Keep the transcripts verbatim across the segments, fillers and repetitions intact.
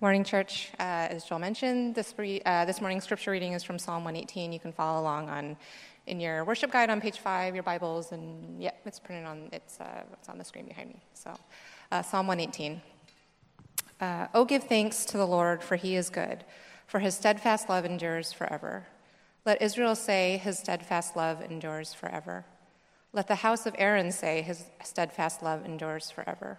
Morning, church. Uh, as Joel mentioned, this, re- uh, this morning's scripture reading is from Psalm one eighteen. You can follow along on in your worship guide on page five, your Bibles, and yeah, it's printed on it's uh, it's on the screen behind me. So, uh, Psalm one eighteen. Uh, oh, give thanks to the Lord, for he is good, for his steadfast love endures forever. Let Israel say, his steadfast love endures forever. Let the house of Aaron say, his steadfast love endures forever.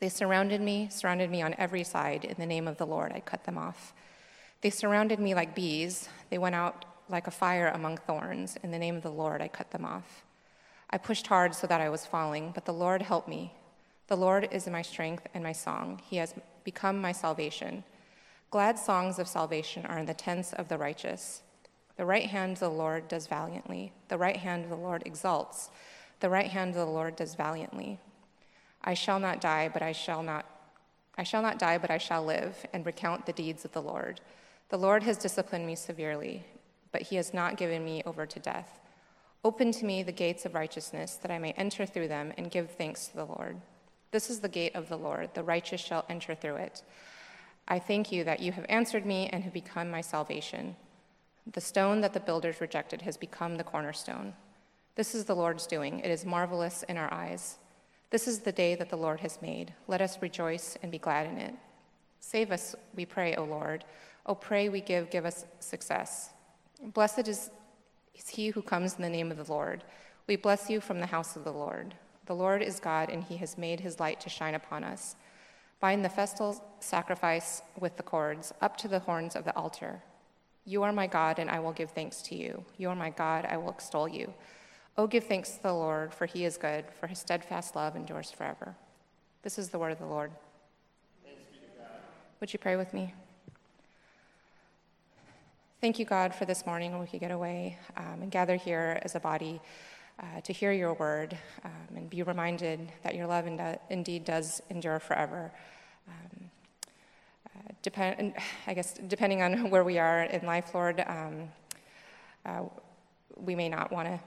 They surrounded me, surrounded me on every side. In the name of the Lord, I cut them off. They surrounded me like bees. They went out like a fire among thorns. In the name of the Lord, I cut them off. I pushed hard so that I was falling, but the Lord helped me. The Lord is my strength and my song. He has become my salvation. Glad songs of salvation are in the tents of the righteous. The right hand of the Lord does valiantly. The right hand of the Lord exalts. The right hand of the Lord does valiantly. I shall not die, but I shall not I shall not die, but I shall live and recount the deeds of the Lord. The Lord has disciplined me severely, but he has not given me over to death. Open to me the gates of righteousness, that I may enter through them and give thanks to the Lord. This is the gate of the Lord. The righteous shall enter through it. I thank you that you have answered me and have become my salvation. The stone that the builders rejected has become the cornerstone. This is the Lord's doing. It is marvelous in our eyes. This is the day that the Lord has made. Let us rejoice and be glad in it. Save us, we pray, O Lord. O pray we give, give us success. Blessed is is he who comes in the name of the Lord. We bless you from the house of the Lord. The Lord is God, and he has made his light to shine upon us. Bind the festal sacrifice with the cords up to the horns of the altar. You are my God, and I will give thanks to you. You are my God, I will extol you. Oh, give thanks to the Lord, for he is good, for his steadfast love endures forever. This is the word of the Lord. Thanks be to God. Would you pray with me? Thank you, God, for this morning where we could get away um, and gather here as a body uh, to hear your word um, and be reminded that your love ind- indeed does endure forever. Um, uh, depend, I guess depending on where we are in life, Lord, um, uh, we may not want to,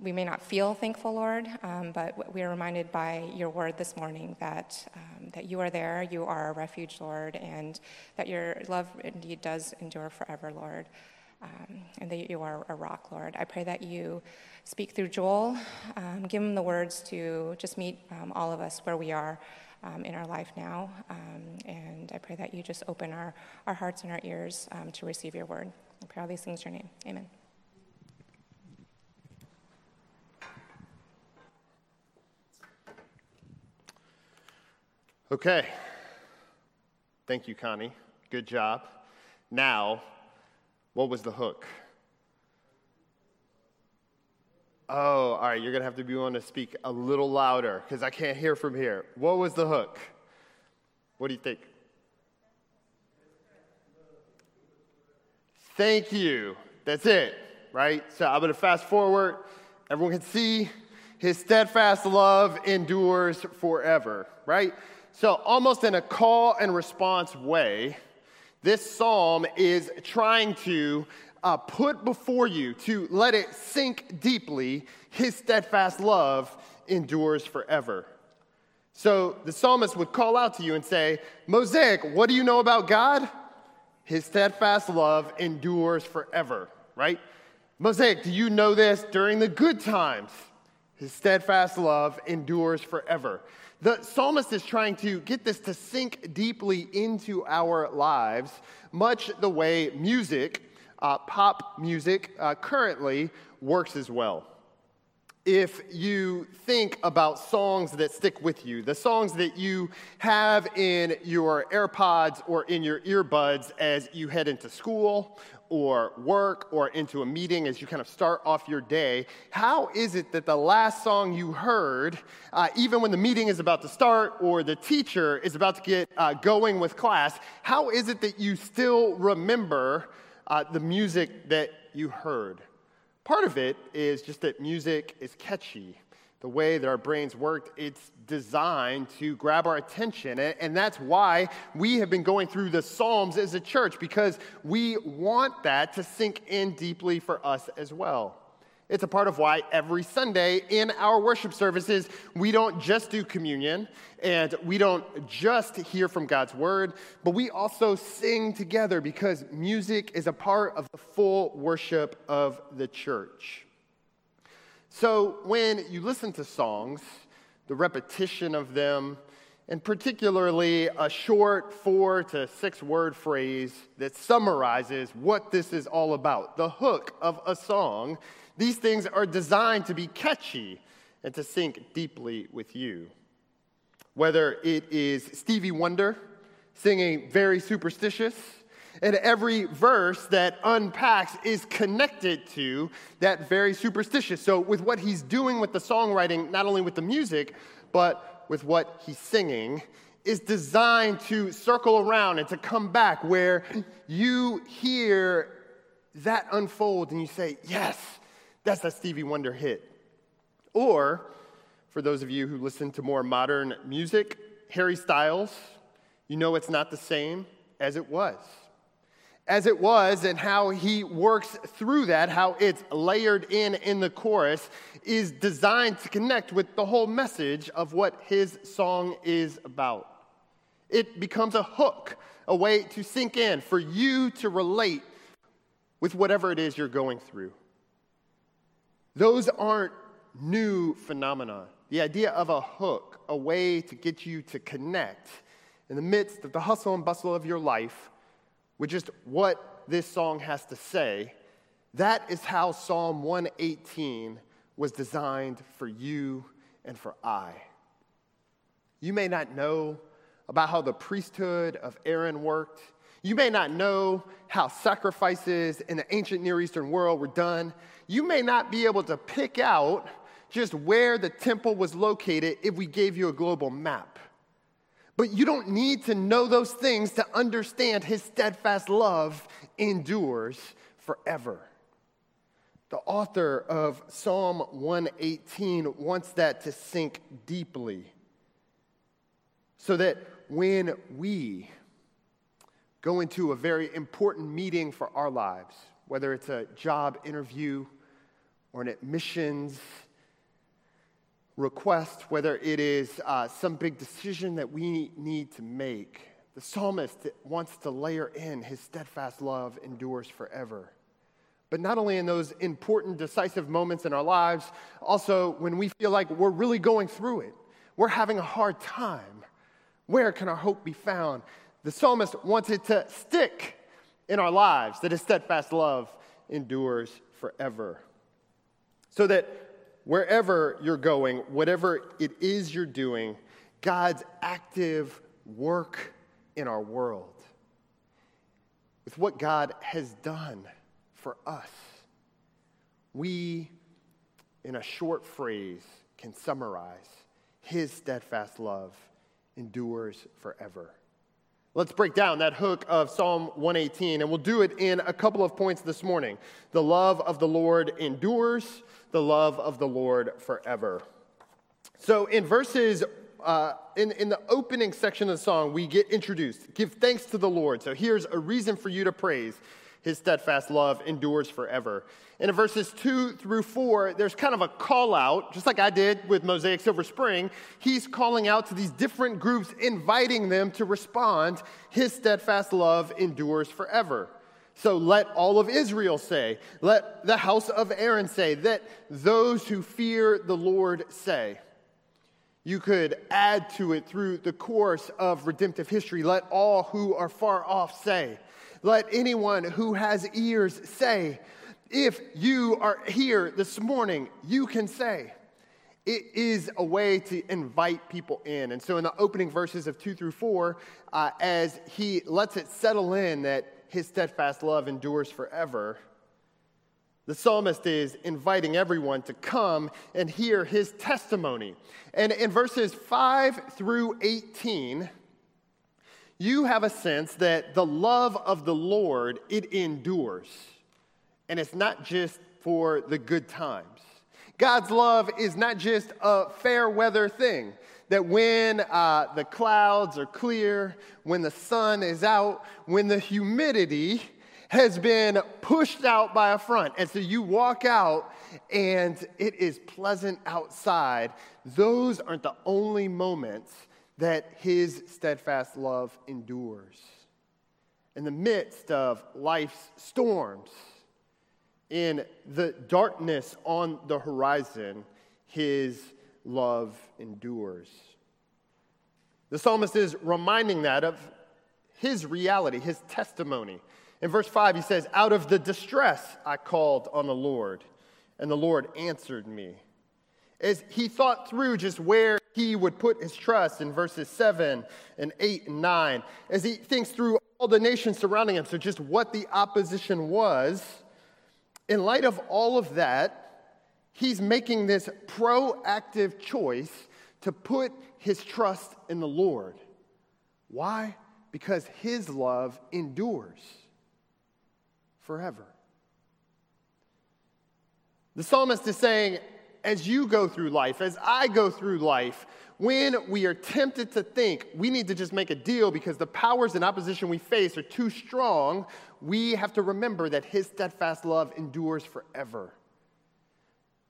we may not feel thankful, Lord, um, but we are reminded by your word this morning that um, that you are there, you are a refuge, Lord, and that your love indeed does endure forever, Lord, um, and that you are a rock, Lord. I pray that you speak through Joel, um, give him the words to just meet um, all of us where we are um, in our life now, um, and I pray that you just open our, our hearts and our ears um, to receive your word. I pray all these things in your name. Amen. Okay, thank you, Connie. Good job. Now, what was the hook? Oh, all right, you're going to have to be willing to speak a little louder because I can't hear from here. What was the hook? What do you think? Thank you. That's it, right? So I'm going to fast forward. Everyone can see his steadfast love endures forever, right? So almost in a call and response way, this psalm is trying to uh, put before you, to let it sink deeply, his steadfast love endures forever. So the psalmist would call out to you and say, Mosaic, what do you know about God? His steadfast love endures forever, right? Mosaic, do you know this during the good times? His steadfast love endures forever. The psalmist is trying to get this to sink deeply into our lives, much the way music uh, pop music uh, currently works as well. If you think about songs that stick with you, the songs that you have in your AirPods or in your earbuds as you head into school or work or into a meeting as you kind of start off your day, how is it that the last song you heard, uh, even when the meeting is about to start or the teacher is about to get uh, going with class, how is it that you still remember uh, the music that you heard? Part of it is just that music is catchy. The way that our brains work, it's designed to grab our attention. And that's why we have been going through the Psalms as a church, because we want that to sink in deeply for us as well. It's a part of why every Sunday in our worship services, we don't just do communion and we don't just hear from God's word, but we also sing together because music is a part of the full worship of the church. So when you listen to songs, the repetition of them, and particularly a short four to six word phrase that summarizes what this is all about, the hook of a song, these things are designed to be catchy and to sink deeply with you. Whether it is Stevie Wonder singing Very Superstitious, and every verse that unpacks is connected to that Very Superstitious. So with what he's doing with the songwriting, not only with the music, but with what he's singing, is designed to circle around and to come back where you hear that unfold and you say, yes, that's that Stevie Wonder hit. Or, for those of you who listen to more modern music, Harry Styles, you know it's not the same as it was. As it was, and how he works through that, how it's layered in in the chorus, is designed to connect with the whole message of what his song is about. It becomes a hook, a way to sink in, for you to relate with whatever it is you're going through. Those aren't new phenomena. The idea of a hook, a way to get you to connect in the midst of the hustle and bustle of your life with just what this song has to say, that is how Psalm one eighteen was designed for you and for I. You may not know about how the priesthood of Aaron worked. You may not know how sacrifices in the ancient Near Eastern world were done. You may not be able to pick out just where the temple was located if we gave you a global map. But you don't need to know those things to understand his steadfast love endures forever. The author of Psalm one eighteen wants that to sink deeply so that when we go into a very important meeting for our lives, whether it's a job interview or an admissions request, whether it is uh, some big decision that we need to make, the psalmist wants to layer in his steadfast love endures forever. But not only in those important, decisive moments in our lives, also when we feel like we're really going through it, we're having a hard time, where can our hope be found? The psalmist wants it to stick in our lives, that his steadfast love endures forever. So that wherever you're going, whatever it is you're doing, God's active work in our world, with what God has done for us, we, in a short phrase, can summarize his steadfast love endures forever. Let's break down that hook of Psalm one eighteen, and we'll do it in a couple of points this morning. The love of the Lord endures, the love of the Lord forever. So in verses, uh, in, in the opening section of the song, we get introduced. Give thanks to the Lord. So here's a reason for you to praise. His steadfast love endures forever. And in verses two through four, there's kind of a call out, just like I did with Mosaic Silver Spring. He's calling out to these different groups, inviting them to respond. His steadfast love endures forever. So let all of Israel say, let the house of Aaron say, let those who fear the Lord say. You could add to it through the course of redemptive history, let all who are far off say. Let anyone who has ears say, if you are here this morning, you can say. It is a way to invite people in. And so in the opening verses of two through four, uh, as he lets it settle in that his steadfast love endures forever, the psalmist is inviting everyone to come and hear his testimony. And in verses five through eighteen, you have a sense that the love of the Lord, it endures. And it's not just for the good times. God's love is not just a fair weather thing, that when uh, the clouds are clear, when the sun is out, when the humidity has been pushed out by a front, and so you walk out and it is pleasant outside, those aren't the only moments that his steadfast love endures. In the midst of life's storms, in the darkness on the horizon, his love endures. The psalmist is reminding that of his reality, his testimony. In verse five, he says, out of the distress I called on the Lord, and the Lord answered me. As he thought through just where he would put his trust in verses seven and eight and nine, as he thinks through all the nations surrounding him, so just what the opposition was, in light of all of that, he's making this proactive choice to put his trust in the Lord. Why? Because his love endures forever. The psalmist is saying, as you go through life, as I go through life, when we are tempted to think we need to just make a deal because the powers and opposition we face are too strong, we have to remember that his steadfast love endures forever.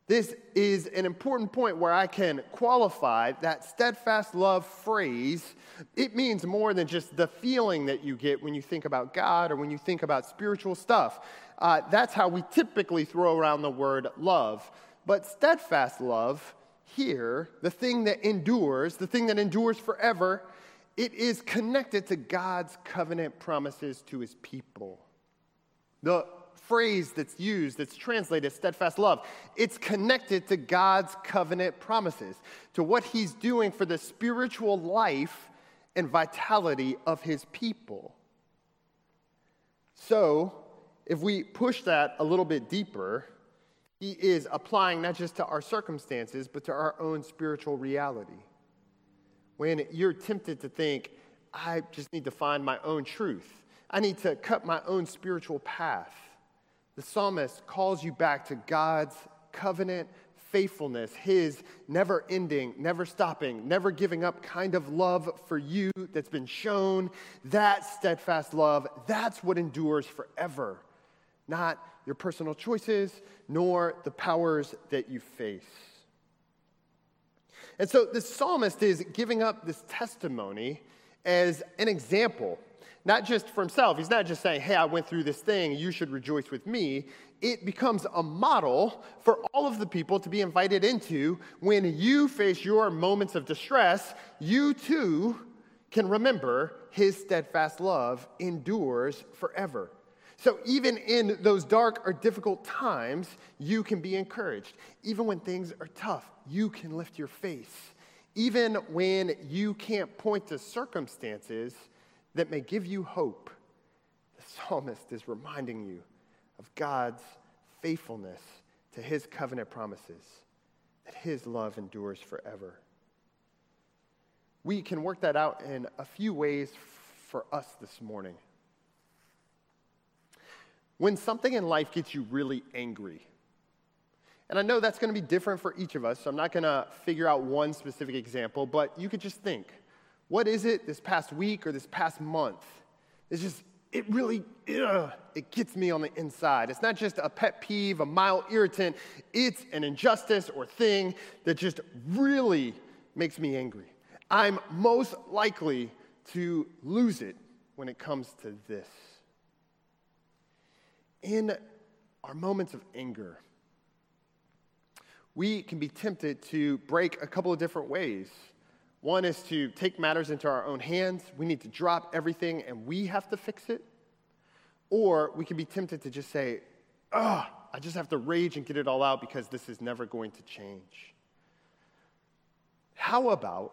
This is an important point where I can qualify that steadfast love phrase. It means more than just the feeling that you get when you think about God or when you think about spiritual stuff. Uh, that's how we typically throw around the word love. But steadfast love here, the thing that endures, the thing that endures forever, it is connected to God's covenant promises to his people. The phrase that's used, that's translated steadfast love, it's connected to God's covenant promises, to what he's doing for the spiritual life and vitality of his people. So, if we push that a little bit deeper, he is applying not just to our circumstances, but to our own spiritual reality. When you're tempted to think, I just need to find my own truth, I need to cut my own spiritual path, the psalmist calls you back to God's covenant faithfulness, his never-ending, never-stopping, never-giving-up kind of love for you that's been shown. That steadfast love, that's what endures forever, not your personal choices, nor the powers that you face. And so the psalmist is giving up this testimony as an example, not just for himself. He's not just saying, hey, I went through this thing, you should rejoice with me. It becomes a model for all of the people to be invited into. When you face your moments of distress, you too can remember his steadfast love endures forever. So even in those dark or difficult times, you can be encouraged. Even when things are tough, you can lift your face. Even when you can't point to circumstances that may give you hope, the psalmist is reminding you of God's faithfulness to his covenant promises, that his love endures forever. We can work that out in a few ways for us this morning. When something in life gets you really angry, and I know that's going to be different for each of us, so I'm not going to figure out one specific example, but you could just think, what is it this past week or this past month? It's just, it really, ugh, it gets me on the inside. It's not just a pet peeve, a mild irritant. It's an injustice or thing that just really makes me angry. I'm most likely to lose it when it comes to this. In our moments of anger, we can be tempted to break a couple of different ways. One is to take matters into our own hands. We need to drop everything and we have to fix it. Or we can be tempted to just say, oh, I just have to rage and get it all out because this is never going to change. How about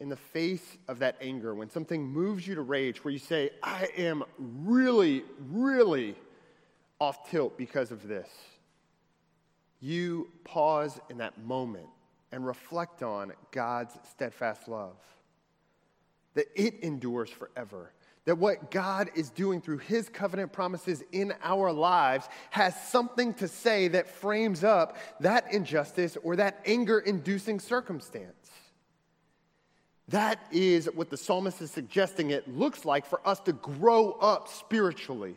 in the face of that anger, when something moves you to rage, where you say, I am really, really off tilt because of this, you pause in that moment and reflect on God's steadfast love, that it endures forever, that what God is doing through his covenant promises in our lives has something to say that frames up that injustice or that anger-inducing circumstance. That is what the psalmist is suggesting it looks like for us to grow up spiritually.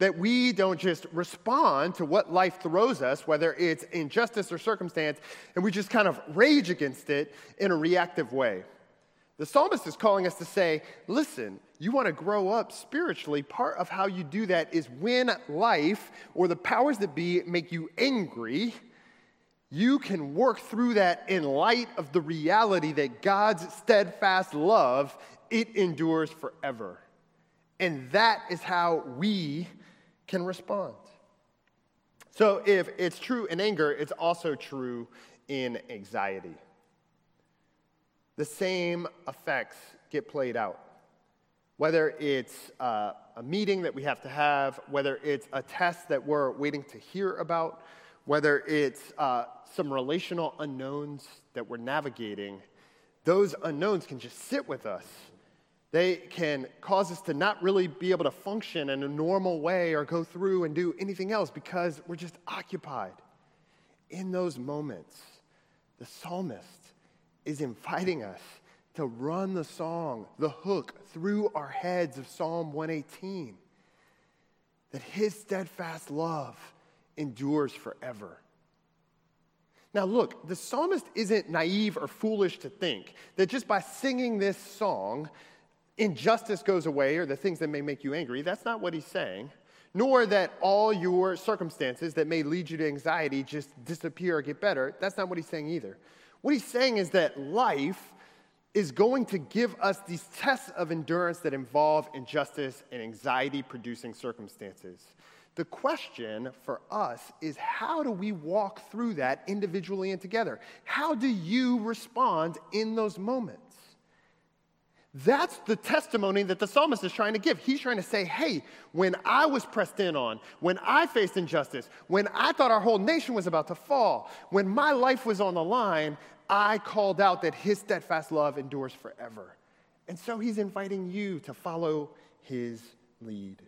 That we don't just respond to what life throws us, whether it's injustice or circumstance, and we just kind of rage against it in a reactive way. The psalmist is calling us to say, listen, you want to grow up spiritually. Part of how you do that is when life or the powers that be make you angry, you can work through that in light of the reality that God's steadfast love, it endures forever. And that is how we can respond. So if it's true in anger, it's also true in anxiety. The same effects get played out. Whether it's uh, a meeting that we have to have, whether it's a test that we're waiting to hear about, whether it's uh, some relational unknowns that we're navigating, those unknowns can just sit with us. They can cause us to not really be able to function in a normal way or go through and do anything else because we're just occupied. In those moments, the psalmist is inviting us to run the song, the hook, through our heads of Psalm one eighteen, that his steadfast love endures forever. Now look, the psalmist isn't naive or foolish to think that just by singing this song, injustice goes away, or the things that may make you angry. That's not what he's saying. Nor that all your circumstances that may lead you to anxiety just disappear or get better. That's not what he's saying either. What he's saying is that life is going to give us these tests of endurance that involve injustice and anxiety-producing circumstances. The question for us is, how do we walk through that individually and together? How do you respond in those moments? That's the testimony that the psalmist is trying to give. He's trying to say, hey, when I was pressed in on, when I faced injustice, when I thought our whole nation was about to fall, when my life was on the line, I called out that his steadfast love endures forever. And so he's inviting you to follow his lead.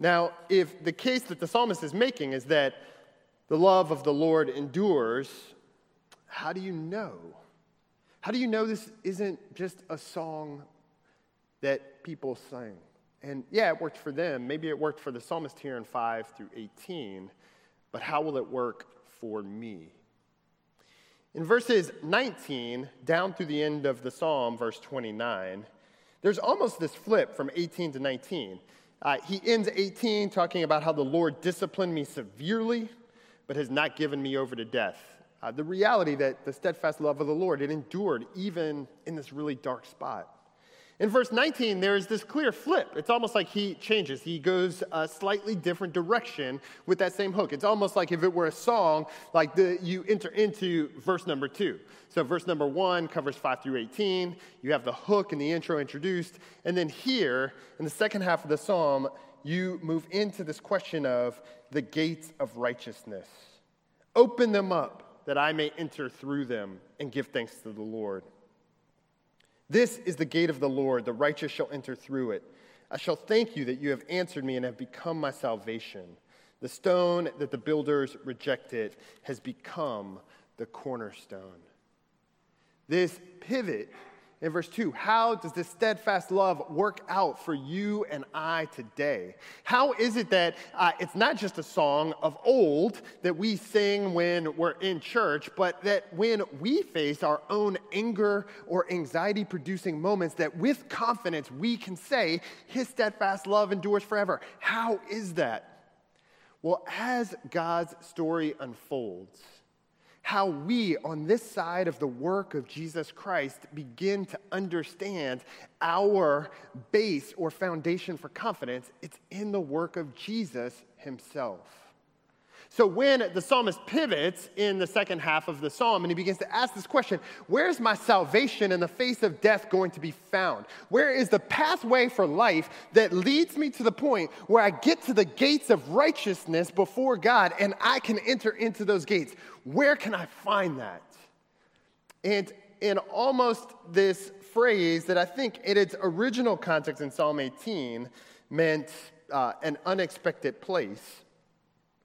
Now, if the case that the psalmist is making is that the love of the Lord endures, how do you know? How do you know this isn't just a song that people sing? And yeah, it worked for them. Maybe it worked for the psalmist here in five through eighteen, but how will it work for me? In verses nineteen down through the end of the psalm, verse twenty-nine, there's almost this flip from eighteen to nineteen. Uh, he ends eighteen talking about how the Lord disciplined me severely, but has not given me over to death. Uh, the reality that the steadfast love of the Lord, it endured even in this really dark spot. In verse nineteen, there is this clear flip. It's almost like he changes. He goes a slightly different direction with that same hook. It's almost like if it were a song, like the, you enter into verse number two. So verse number one covers five through eighteen. You have the hook and the intro introduced. And then here, in the second half of the psalm, you move into this question of the gates of righteousness. Open them up, that I may enter through them and give thanks to the Lord. This is the gate of the Lord. The righteous shall enter through it. I shall thank you that you have answered me and have become my salvation. The stone that the builders rejected has become the cornerstone. This pivot in verse two, how does this steadfast love work out for you and I today? How is it that uh, it's not just a song of old that we sing when we're in church, but that when we face our own anger or anxiety-producing moments, that with confidence we can say, his steadfast love endures forever. How is that? Well, as God's story unfolds, how we on this side of the work of Jesus Christ begin to understand our base or foundation for confidence. It's in the work of Jesus himself. So when the psalmist pivots in the second half of the psalm and he begins to ask this question, where is my salvation in the face of death going to be found? Where is the pathway for life that leads me to the point where I get to the gates of righteousness before God and I can enter into those gates? Where can I find that? And in almost this phrase that I think in its original context in Psalm eighteen meant uh, an unexpected place.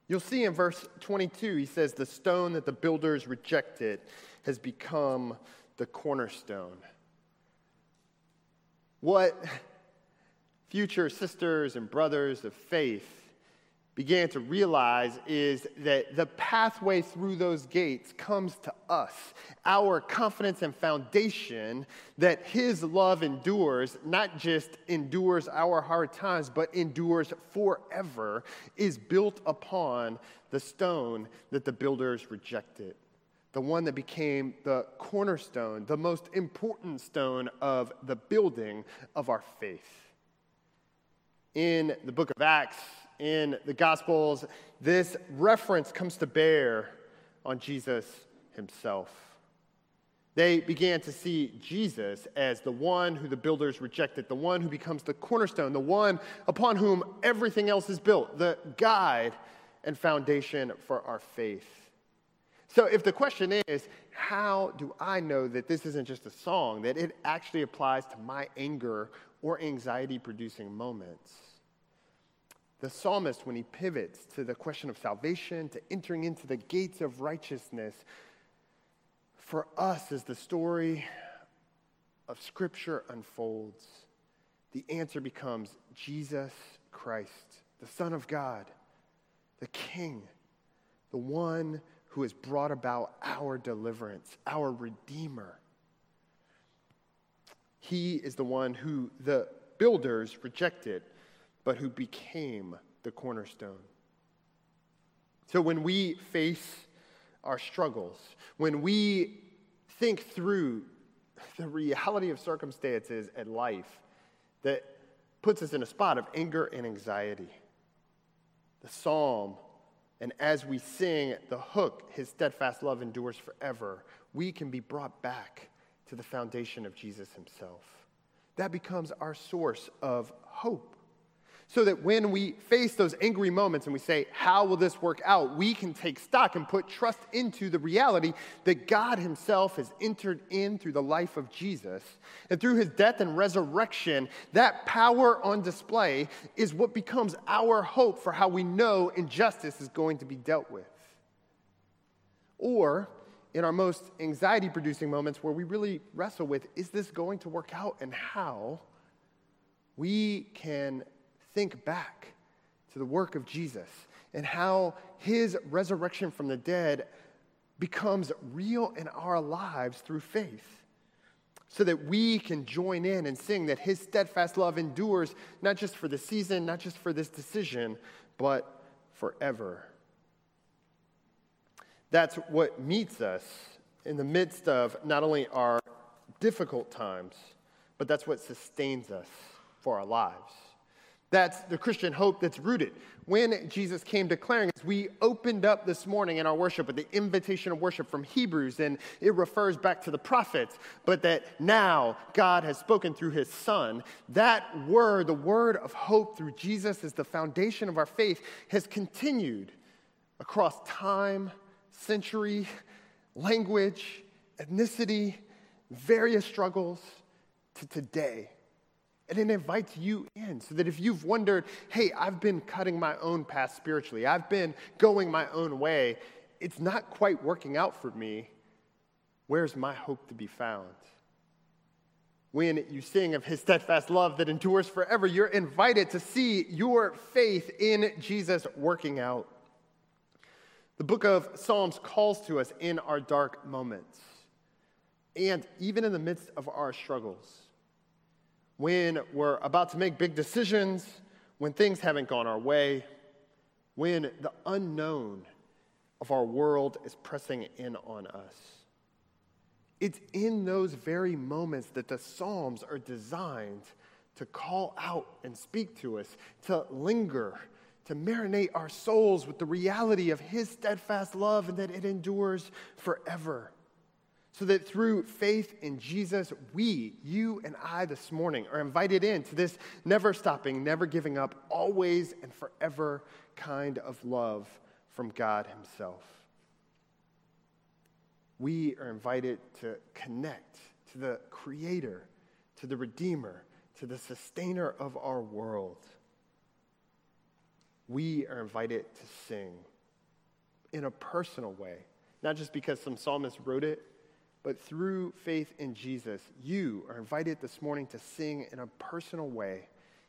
You'll see in verse twenty-two, he says, the stone that the builders rejected has become the cornerstone. What future sisters and brothers of faith began to realize is that the pathway through those gates comes to us. Our confidence and foundation that his love endures, not just endures our hard times, but endures forever, is built upon the stone that the builders rejected. The one that became the cornerstone, the most important stone of the building of our faith. In the book of Acts, in the Gospels, this reference comes to bear on Jesus himself. They began to see Jesus as the one who the builders rejected, the one who becomes the cornerstone, the one upon whom everything else is built, the guide and foundation for our faith. So if the question is, how do I know that this isn't just a song, that it actually applies to my anger or anxiety-producing moments? The psalmist, when he pivots to the question of salvation, to entering into the gates of righteousness, for us as the story of Scripture unfolds, the answer becomes Jesus Christ, the Son of God, the King, the one who has brought about our deliverance, our Redeemer. He is the one who the builders rejected, but who became the cornerstone. So when we face our struggles, when we think through the reality of circumstances and life that puts us in a spot of anger and anxiety, the psalm, and as we sing the hook, his steadfast love endures forever, we can be brought back to the foundation of Jesus himself. That becomes our source of hope. So that when we face those angry moments and we say, how will this work out? We can take stock and put trust into the reality that God himself has entered in through the life of Jesus. And through his death and resurrection, that power on display is what becomes our hope for how we know injustice is going to be dealt with. Or in our most anxiety-producing moments where we really wrestle with, is this going to work out and how? We can think back to the work of Jesus and how his resurrection from the dead becomes real in our lives through faith, so that we can join in and sing that his steadfast love endures not just for the season, not just for this decision, but forever. That's what meets us in the midst of not only our difficult times, but that's what sustains us for our lives. That's the Christian hope that's rooted. When Jesus came declaring, as we opened up this morning in our worship with the invitation of worship from Hebrews, and it refers back to the prophets, but that now God has spoken through his Son. That word, the word of hope through Jesus as the foundation of our faith, has continued across time, century, language, ethnicity, various struggles to today. And it invites you in so that if you've wondered, hey, I've been cutting my own path spiritually, I've been going my own way, it's not quite working out for me, where's my hope to be found? When you sing of his steadfast love that endures forever, you're invited to see your faith in Jesus working out. The book of Psalms calls to us in our dark moments and even in the midst of our struggles. When we're about to make big decisions, when things haven't gone our way, when the unknown of our world is pressing in on us. It's in those very moments that the Psalms are designed to call out and speak to us, to linger, to marinate our souls with the reality of his steadfast love and that it endures forever. So that through faith in Jesus, we, you and I this morning, are invited into this never stopping, never giving up, always and forever kind of love from God himself. We are invited to connect to the Creator, to the Redeemer, to the Sustainer of our world. We are invited to sing in a personal way, not just because some psalmist wrote it, but through faith in Jesus, you are invited this morning to sing in a personal way,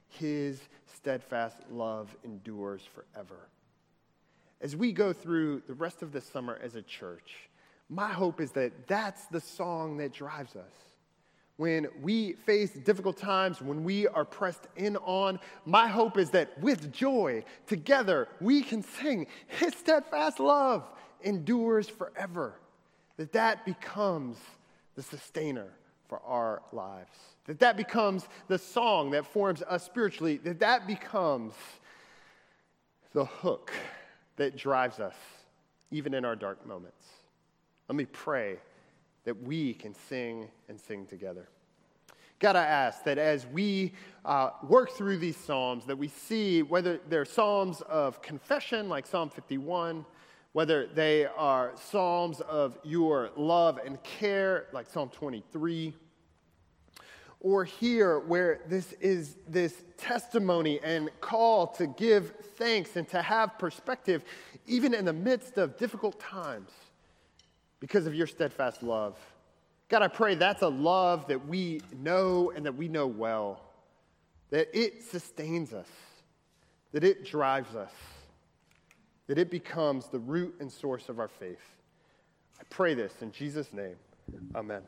his steadfast love endures forever. As we go through the rest of this summer as a church, my hope is that that's the song that drives us. When we face difficult times, when we are pressed in on, my hope is that with joy, together, we can sing, his steadfast love endures forever. That that becomes the sustainer for our lives. That that becomes the song that forms us spiritually. That that becomes the hook that drives us, even in our dark moments. Let me pray that we can sing and sing together. God, I ask that as we uh, work through these psalms, that we see whether they're psalms of confession, like Psalm fifty-one, whether they are psalms of your love and care, like Psalm twenty-three, or here where this is this testimony and call to give thanks and to have perspective, even in the midst of difficult times, because of your steadfast love. God, I pray that's a love that we know and that we know well, that it sustains us, that it drives us, that it becomes the root and source of our faith. I pray this in Jesus' name. Amen.